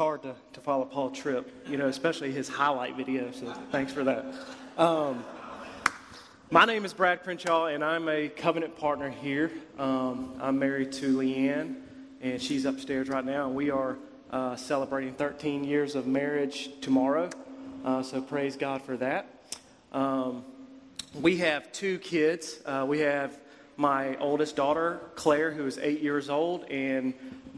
hard to follow Paul Tripp, you know, especially his highlight videos, so thanks for that. My name is Brad Crenshaw, and I'm a covenant partner here. I'm married to Leanne, and she's upstairs right now. We are celebrating 13 years of marriage tomorrow, so praise God for that. We have two kids. We have my oldest daughter, Claire, who is 8 years old, and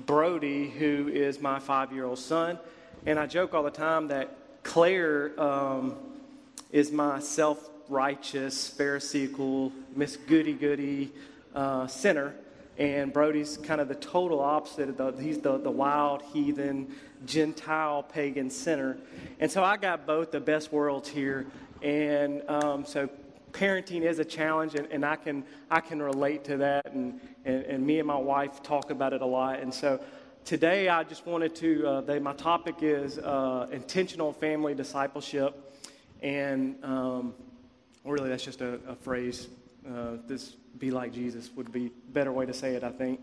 Brody, who is my 5-year-old son. And I joke all the time that Claire is my self-righteous, pharisaical, Miss Goody-Goody sinner. And Brody's kind of the total opposite. He's the wild, heathen, Gentile, pagan sinner. And so I got both the best worlds here. And so parenting is a challenge, and I can relate to that, and me and my wife talk about it a lot. And so today I just wanted to, my topic is intentional family discipleship, and really that's just a phrase. This be like Jesus would be a better way to say it, I think.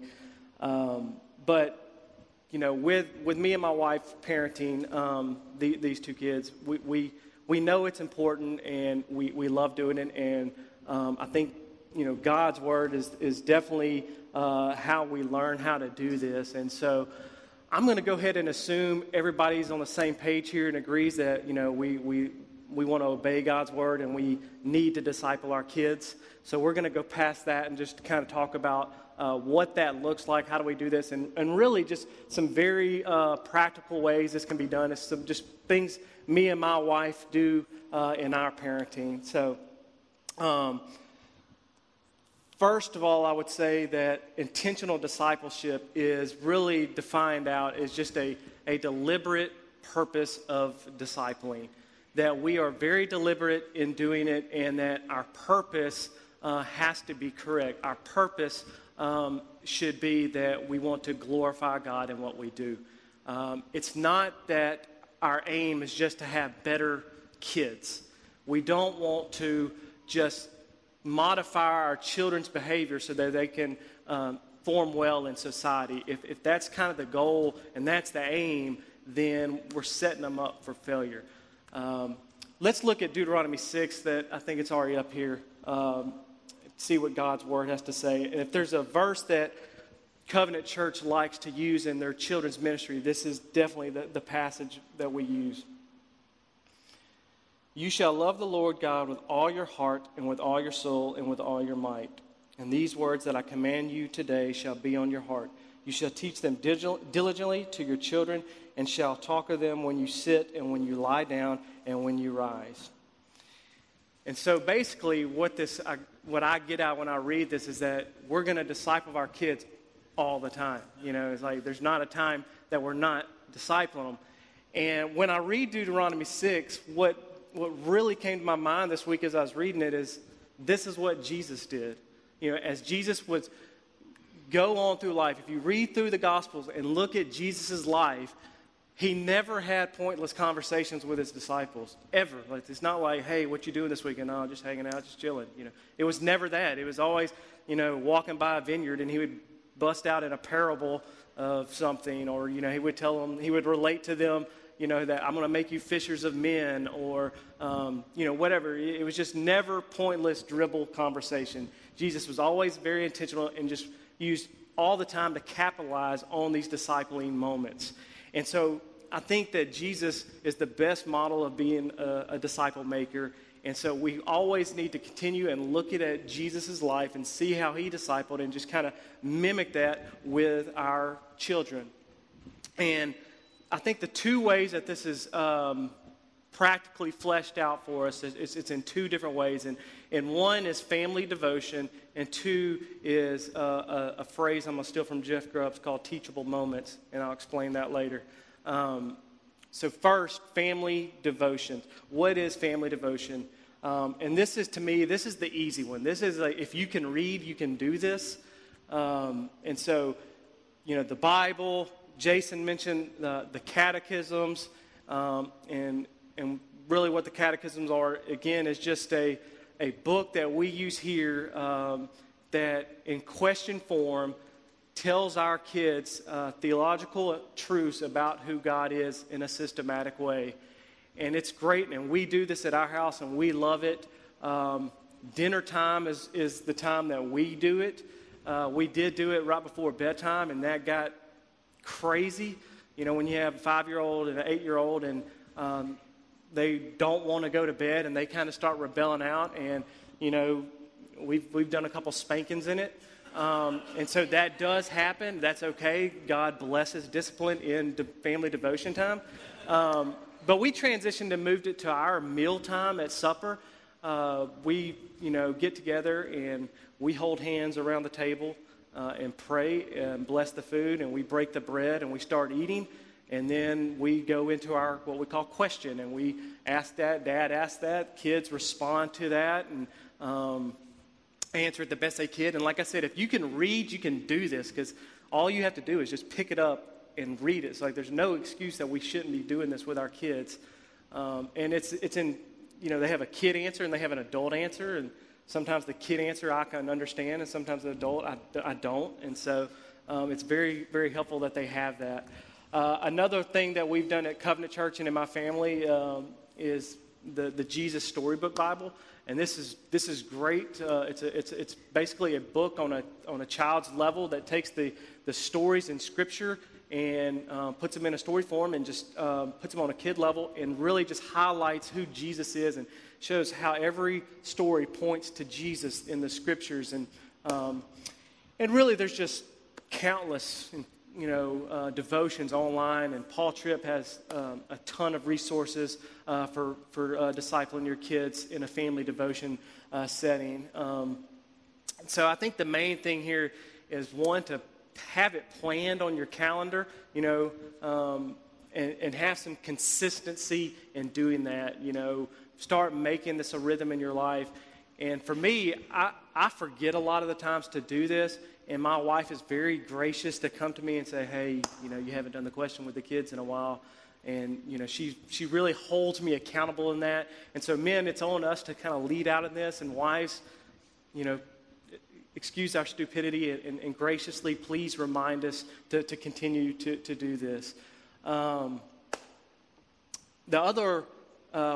But you know, with me and my wife parenting these two kids, we know it's important, and we love doing it, and I think, you know, God's Word is definitely how we learn how to do this. And so I'm going to go ahead and assume everybody's on the same page here and agrees that, you know, we want to obey God's Word, and we need to disciple our kids. So we're going to go past that and just kind of talk about what that looks like, how do we do this, and really just some very practical ways this can be done. It's some just things me and my wife do in our parenting. So first of all, I would say that intentional discipleship is really defined out as just a deliberate purpose of discipling, that we are very deliberate in doing it, and that our purpose has to be correct. Our purpose should be that we want to glorify God in what we do. It's not that our aim is just to have better kids. We don't want to just modify our children's behavior so that they can form well in society. If that's kind of the goal and that's the aim, then we're setting them up for failure. Let's look at Deuteronomy 6, that I think it's already up here, see what God's Word has to say. And if there's a verse that Covenant Church likes to use in their children's ministry, this is definitely the passage that we use. You shall love the Lord God with all your heart and with all your soul and with all your might. And these words that I command you today shall be on your heart. You shall teach them diligently to your children, and shall talk of them when you sit and when you lie down and when you rise. And so basically what I get out when I read this is that we're going to disciple our kids all the time. You know, it's like there's not a time that we're not discipling them. And when I read Deuteronomy 6, what really came to my mind this week as I was reading it is this is what Jesus did. You know, as Jesus would go on through life, if you read through the Gospels and look at Jesus' life, he never had pointless conversations with his disciples, ever. Like, it's not like, hey, what you doing this weekend? Oh, just hanging out, just chilling. You know, it was never that. It was always, you know, walking by a vineyard, and he would bust out in a parable of something, or, you know, he would tell them, he would relate to them, you know, that I'm going to make you fishers of men, or, you know, whatever. It was just never pointless dribble conversation. Jesus was always very intentional and just used all the time to capitalize on these discipling moments. And so I think that Jesus is the best model of being a disciple maker. And so we always need to continue and look at Jesus' life and see how he discipled, and just kind of mimic that with our children. And I think the two ways that this is practically fleshed out for us, it's in two different ways. And one is family devotion, and two is a phrase I'm going to steal from Jeff Grubbs called teachable moments, and I'll explain that later. So first, family devotion. What is family devotion? And this is, to me, this is the easy one. This is, like, if you can read, you can do this. And so, you know, the Bible, Jason mentioned the catechisms, and really what the catechisms are, again, is just a book that we use here that in question form tells our kids theological truths about who God is in a systematic way. And it's great, and we do this at our house, and we love it. Dinner time is the time that we do it. We did do it right before bedtime, and that got crazy. You know, when you have a 5-year-old and an 8-year-old, and they don't want to go to bed, and they kind of start rebelling out, and, you know, we've done a couple spankings in it. And so that does happen. That's okay. God blesses discipline in family devotion time. But we transitioned and moved it to our meal time at supper. We, you know, get together and we hold hands around the table and pray and bless the food, and we break the bread and we start eating, and then we go into our what we call question, and we ask that, Dad asks that, kids respond to that, and answer it the best they can. And like I said, if you can read, you can do this, because all you have to do is just pick it up and read it. So like, there's no excuse that we shouldn't be doing this with our kids. And it's in, you know, they have a kid answer and they have an adult answer. And sometimes the kid answer I can understand, and sometimes the adult I don't. And so it's very, very helpful that they have that. Another thing that we've done at Covenant Church and in my family is the Jesus Storybook Bible. And this is great. It's basically a book on a child's level that takes the stories in Scripture and puts them in a story form and just puts them on a kid level and really just highlights who Jesus is and shows how every story points to Jesus in the Scriptures. And really there's just countless, you know, devotions online, and Paul Tripp has a ton of resources for discipling your kids in a family devotion setting. So I think the main thing here is, one, to have it planned on your calendar, you know, and have some consistency in doing that, you know. Start making this a rhythm in your life. And for me, I forget a lot of the times to do this, and my wife is very gracious to come to me and say, hey, you know, you haven't done the question with the kids in a while. And, you know, she really holds me accountable in that. And so, men, it's on us to kind of lead out in this, and wives, you know, excuse our stupidity and graciously please remind us to continue to do this. The other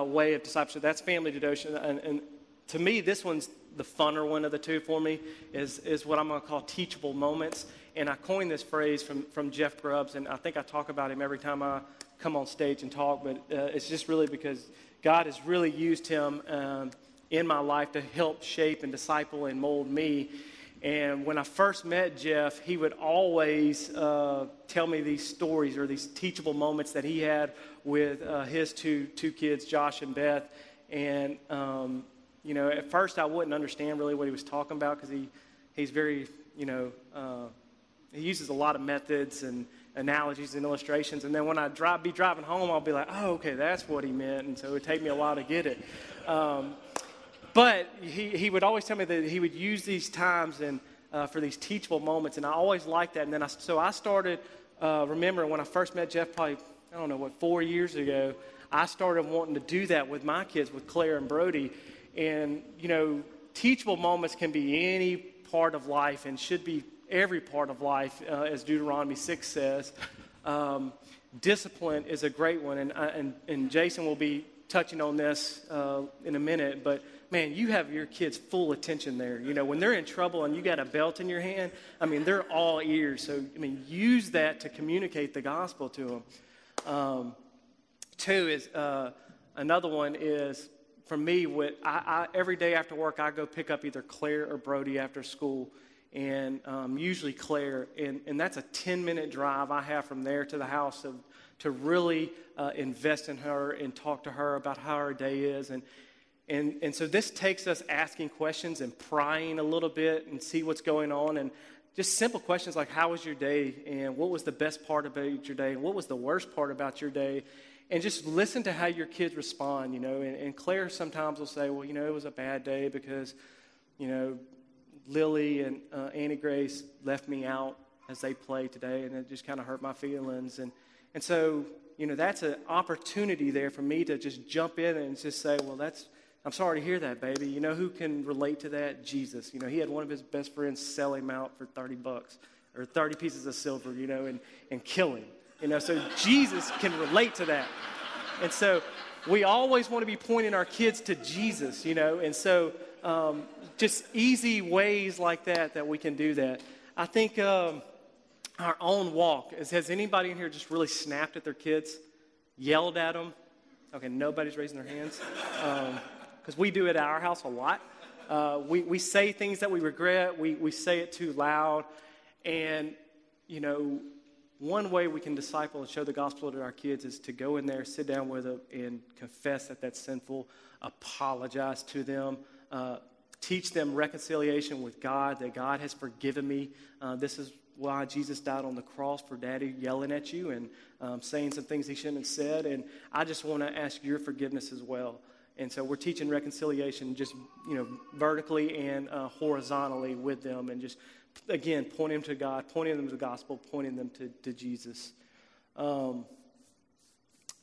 way of discipleship, that's family devotion, and to me this one's the funner one of the two for me, is what I'm going to call teachable moments. And I coined this phrase from Jeff Grubbs, and I think I talk about him every time I come on stage and talk, but it's just really because God has really used him in my life to help shape and disciple and mold me. And when I first met Jeff, he would always tell me these stories or these teachable moments that he had with his two kids, Josh and Beth. And, you know, at first I wouldn't understand really what he was talking about, because he's very, you know, he uses a lot of methods and analogies and illustrations. And then when I be driving home, I'll be like, oh, okay, that's what he meant. And so it would take me a while to get it. But he would always tell me that he would use these times and for these teachable moments, and I always liked that. And then I started remembering when I first met Jeff, probably, 4 years ago, I started wanting to do that with my kids, with Claire and Brody. And, you know, teachable moments can be any part of life and should be every part of life, as Deuteronomy 6 says. Discipline is a great one, and Jason will be touching on this in a minute, but man, you have your kids' full attention there. You know, when they're in trouble and you got a belt in your hand, I mean, they're all ears. So, I mean, use that to communicate the gospel to them. Two is, another one is, for me, every day after work, I go pick up either Claire or Brody after school, and usually Claire, and that's a 10-minute drive I have from there to the house to really invest in her and talk to her about how her day is. And so this takes us asking questions and prying a little bit and see what's going on, and just simple questions like, how was your day, and what was the best part about your day, and what was the worst part about your day, and just listen to how your kids respond, you know. And Claire sometimes will say, well, you know, it was a bad day because, you know, Lily and Auntie Grace left me out as they played today, and it just kind of hurt my feelings. And so, you know, that's an opportunity there for me to just jump in and just say, well, I'm sorry to hear that, baby. You know, who can relate to that? Jesus. You know, he had one of his best friends sell him out for $30. or 30 pieces of silver, you know, and kill him. You know, so Jesus can relate to that. And so we always want to be pointing our kids to Jesus, you know, and so just easy ways like that that we can do that. I think our own walk is, has anybody in here just really snapped at their kids, yelled at them? Okay, nobody's raising their hands because we do it at our house a lot. We say things that we regret. We say it too loud. And, you know, one way we can disciple and show the gospel to our kids is to go in there, sit down with them, and confess that that's sinful, apologize to them, teach them reconciliation with God, that God has forgiven me. This is why Jesus died on the cross, for Daddy yelling at you and saying some things he shouldn't have said. And I just want to ask your forgiveness as well. And so we're teaching reconciliation just, you know, vertically and horizontally with them, and just, again, pointing them to God, pointing them to the gospel, pointing them to Jesus.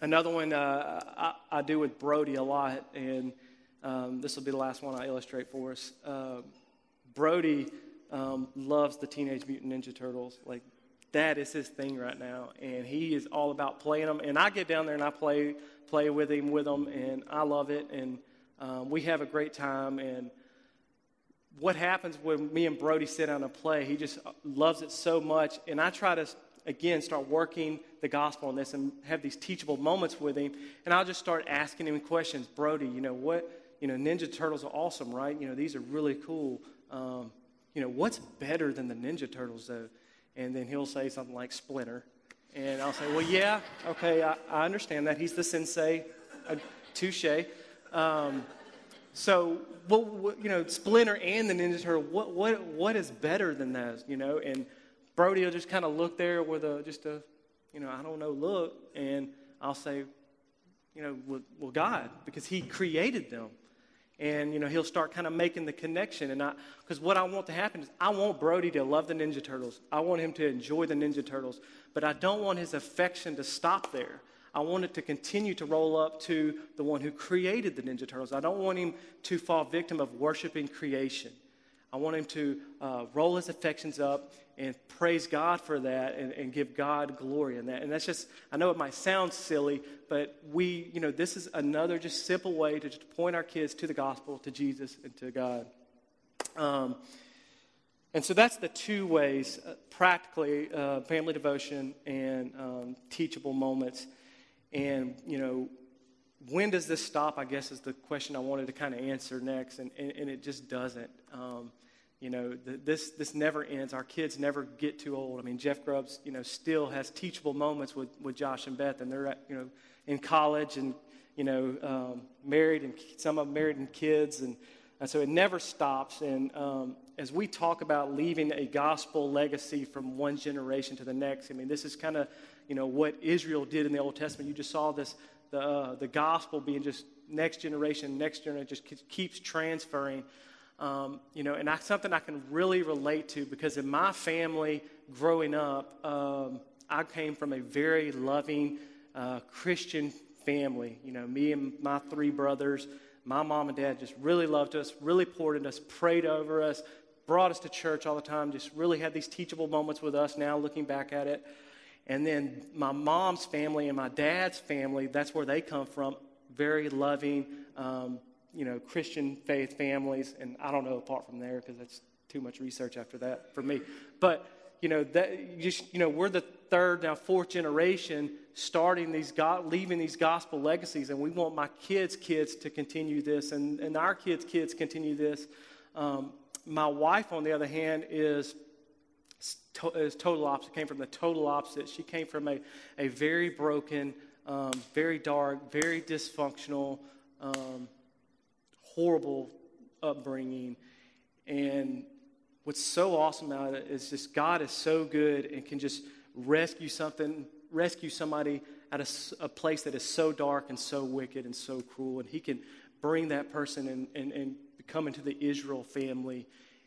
Another one I do with Brody a lot, and this will be the last one I illustrate for us. Brody loves the Teenage Mutant Ninja Turtles. Like, that is his thing right now, and he is all about playing them. And I get down there and I play with him, and I love it, and we have a great time. And what happens when me and Brody sit down and play, he just loves it so much, and I try to, again, start working the gospel on this and have these teachable moments with him, and I'll just start asking him questions. Brody, you know, what, you know, Ninja Turtles are awesome, right? You know, these are really cool. You know, what's better than the Ninja Turtles, though? And then he'll say something like Splinter. And I'll say, well, yeah, okay, I understand that. He's the sensei, touche. So, well, you know, Splinter and the Ninja Turtle, what is better than those, you know? And Brody will just kind of look there with a, you know, I don't know, look. And I'll say, you know, well, God, because he created them. And, you know, he'll start kind of making the connection. And because what I want to happen is I want Brody to love the Ninja Turtles. I want him to enjoy the Ninja Turtles. But I don't want his affection to stop there. I want it to continue to roll up to the one who created the Ninja Turtles. I don't want him to fall victim of worshiping creation. I want him to roll his affections up and praise God for that, and give God glory in that. And that's just, I know it might sound silly, but we, you know, this is another just simple way to just point our kids to the gospel, to Jesus, and to God. And so that's the two ways, practically, family devotion and teachable moments. And, you know, when does this stop, I guess, is the question I wanted to kind of answer next, and it just doesn't. You know, this never ends. Our kids never get too old. I mean, Jeff Grubbs, you know, still has teachable moments with Josh and Beth, and they're, you know, in college and, you know, married, and some of them married and kids, and so it never stops. And as we talk about leaving a gospel legacy from one generation to the next, I mean, this is kind of, you know, what Israel did in the Old Testament. You just saw this. The gospel being just next generation, just keeps transferring, you know, and something I can really relate to, because in my family growing up, I came from a very loving Christian family. You know, me and my three brothers, my mom and dad just really loved us, really poured into us, prayed over us, brought us to church all the time, just really had these teachable moments with us now looking back at it. And then my mom's family and my dad's family, that's where they come from, very loving, you know, Christian faith families. And I don't know apart from there, because that's too much research after that for me. But, you know, we're the third, now fourth generation starting these, leaving these gospel legacies. And we want my kids' kids to continue this, and our kids' kids continue this. My wife, on the other hand, is total opposite, came from the total opposite. She came from a very broken, very dark, very dysfunctional, horrible upbringing. And what's so awesome about it is just God is so good and can just rescue somebody at a place that is so dark and so wicked and so cruel. And he can bring that person and come into the Israel family.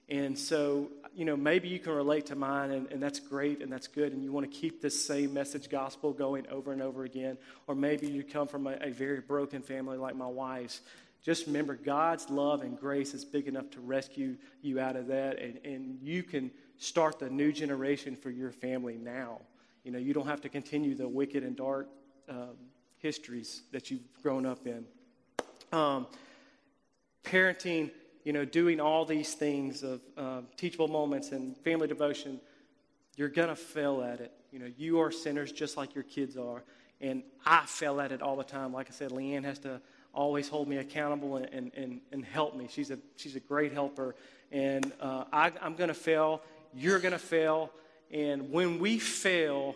And so, you know, maybe you can relate to mine, and that's great, and that's good, and you want to keep this same message gospel going over and over again. Or maybe you come from a very broken family like my wife's. Just remember, God's love and grace is big enough to rescue you out of that, and you can start the new generation for your family now. You know, you don't have to continue the wicked and dark histories that you've grown up in. Parenting, you know, doing all these things of teachable moments and family devotion, you're going to fail at it. You know, you are sinners just like your kids are. And I fail at it all the time. Like I said, Leanne has to always hold me accountable and help me. She's a great helper. And I'm going to fail. You're going to fail. And when we fail,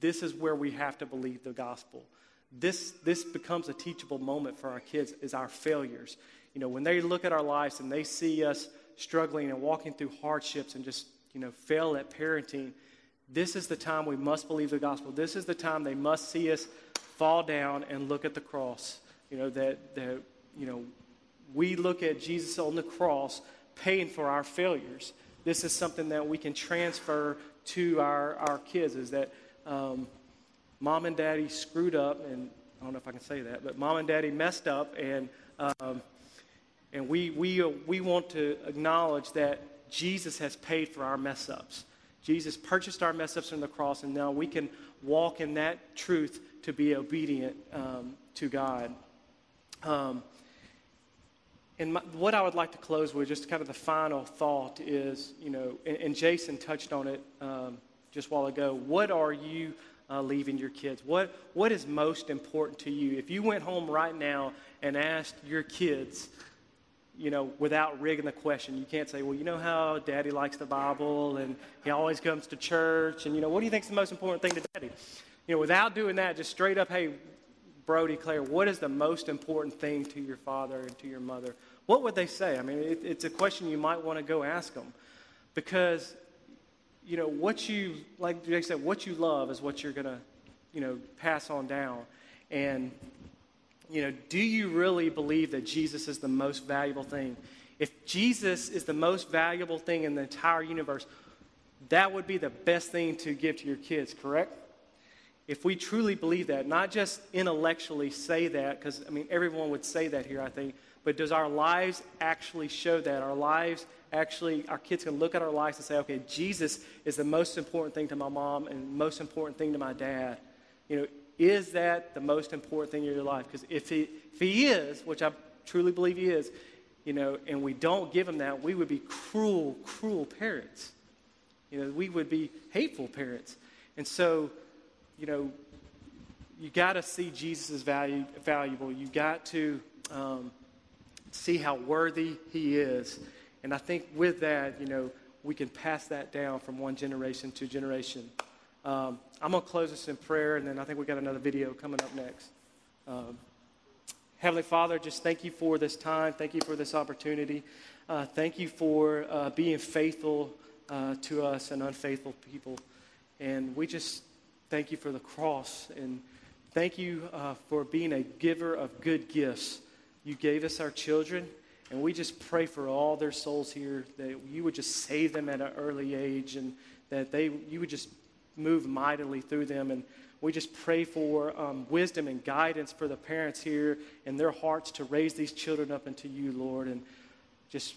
this is where we have to believe the gospel. This becomes a teachable moment for our kids, is our failures. You know, when they look at our lives and they see us struggling and walking through hardships and just, you know, fail at parenting, this is the time we must believe the gospel. This is the time they must see us fall down and look at the cross. You know, that you know, we look at Jesus on the cross paying for our failures. This is something that we can transfer to our kids, is that mom and daddy screwed up, and I don't know if I can say that, but mom and daddy messed up, and we want to acknowledge that Jesus has paid for our mess-ups. Jesus purchased our mess-ups on the cross, and now we can walk in that truth to be obedient to God. What I would like to close with, just kind of the final thought is, you know, and Jason touched on it just a while ago, what are you leaving your kids? What is most important to you? If you went home right now and asked your kids, you know, without rigging the question. You can't say, well, you know how Daddy likes the Bible and he always comes to church and, you know, what do you think is the most important thing to Daddy? You know, without doing that, just straight up, hey, Brody, Claire, what is the most important thing to your father and to your mother? What would they say? I mean, it's a question you might want to go ask them because, you know, what you, like Jake said, what you love is what you're going to, you know, pass on down. And, you know, do you really believe that Jesus is the most valuable thing? If Jesus is the most valuable thing in the entire universe, that would be the best thing to give to your kids, correct? If we truly believe that, not just intellectually say that, because, I mean, everyone would say that here, I think, but does our lives actually show that? Our lives actually, our kids can look at our lives and say, okay, Jesus is the most important thing to my mom and most important thing to my dad. You know, is that the most important thing in your life? Because if he is, which I truly believe he is, you know, and we don't give him that, we would be cruel, cruel parents. You know, we would be hateful parents. And so, you know, you got to see Jesus as valuable. You got to see how worthy he is. And I think with that, you know, we can pass that down from one generation to generation. I'm going to close this in prayer, and then I think we got another video coming up next. Heavenly Father, just thank you for this time. Thank you for this opportunity. Thank you for being faithful to us and unfaithful people. And we just thank you for the cross, and thank you for being a giver of good gifts. You gave us our children, and we just pray for all their souls here that you would just save them at an early age, and that you would just move mightily through them. And we just pray for wisdom and guidance for the parents here and their hearts to raise these children up into you, Lord. And just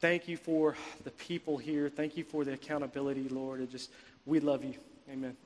thank you for the people here. Thank you for the accountability, Lord. And just, we love you. Amen.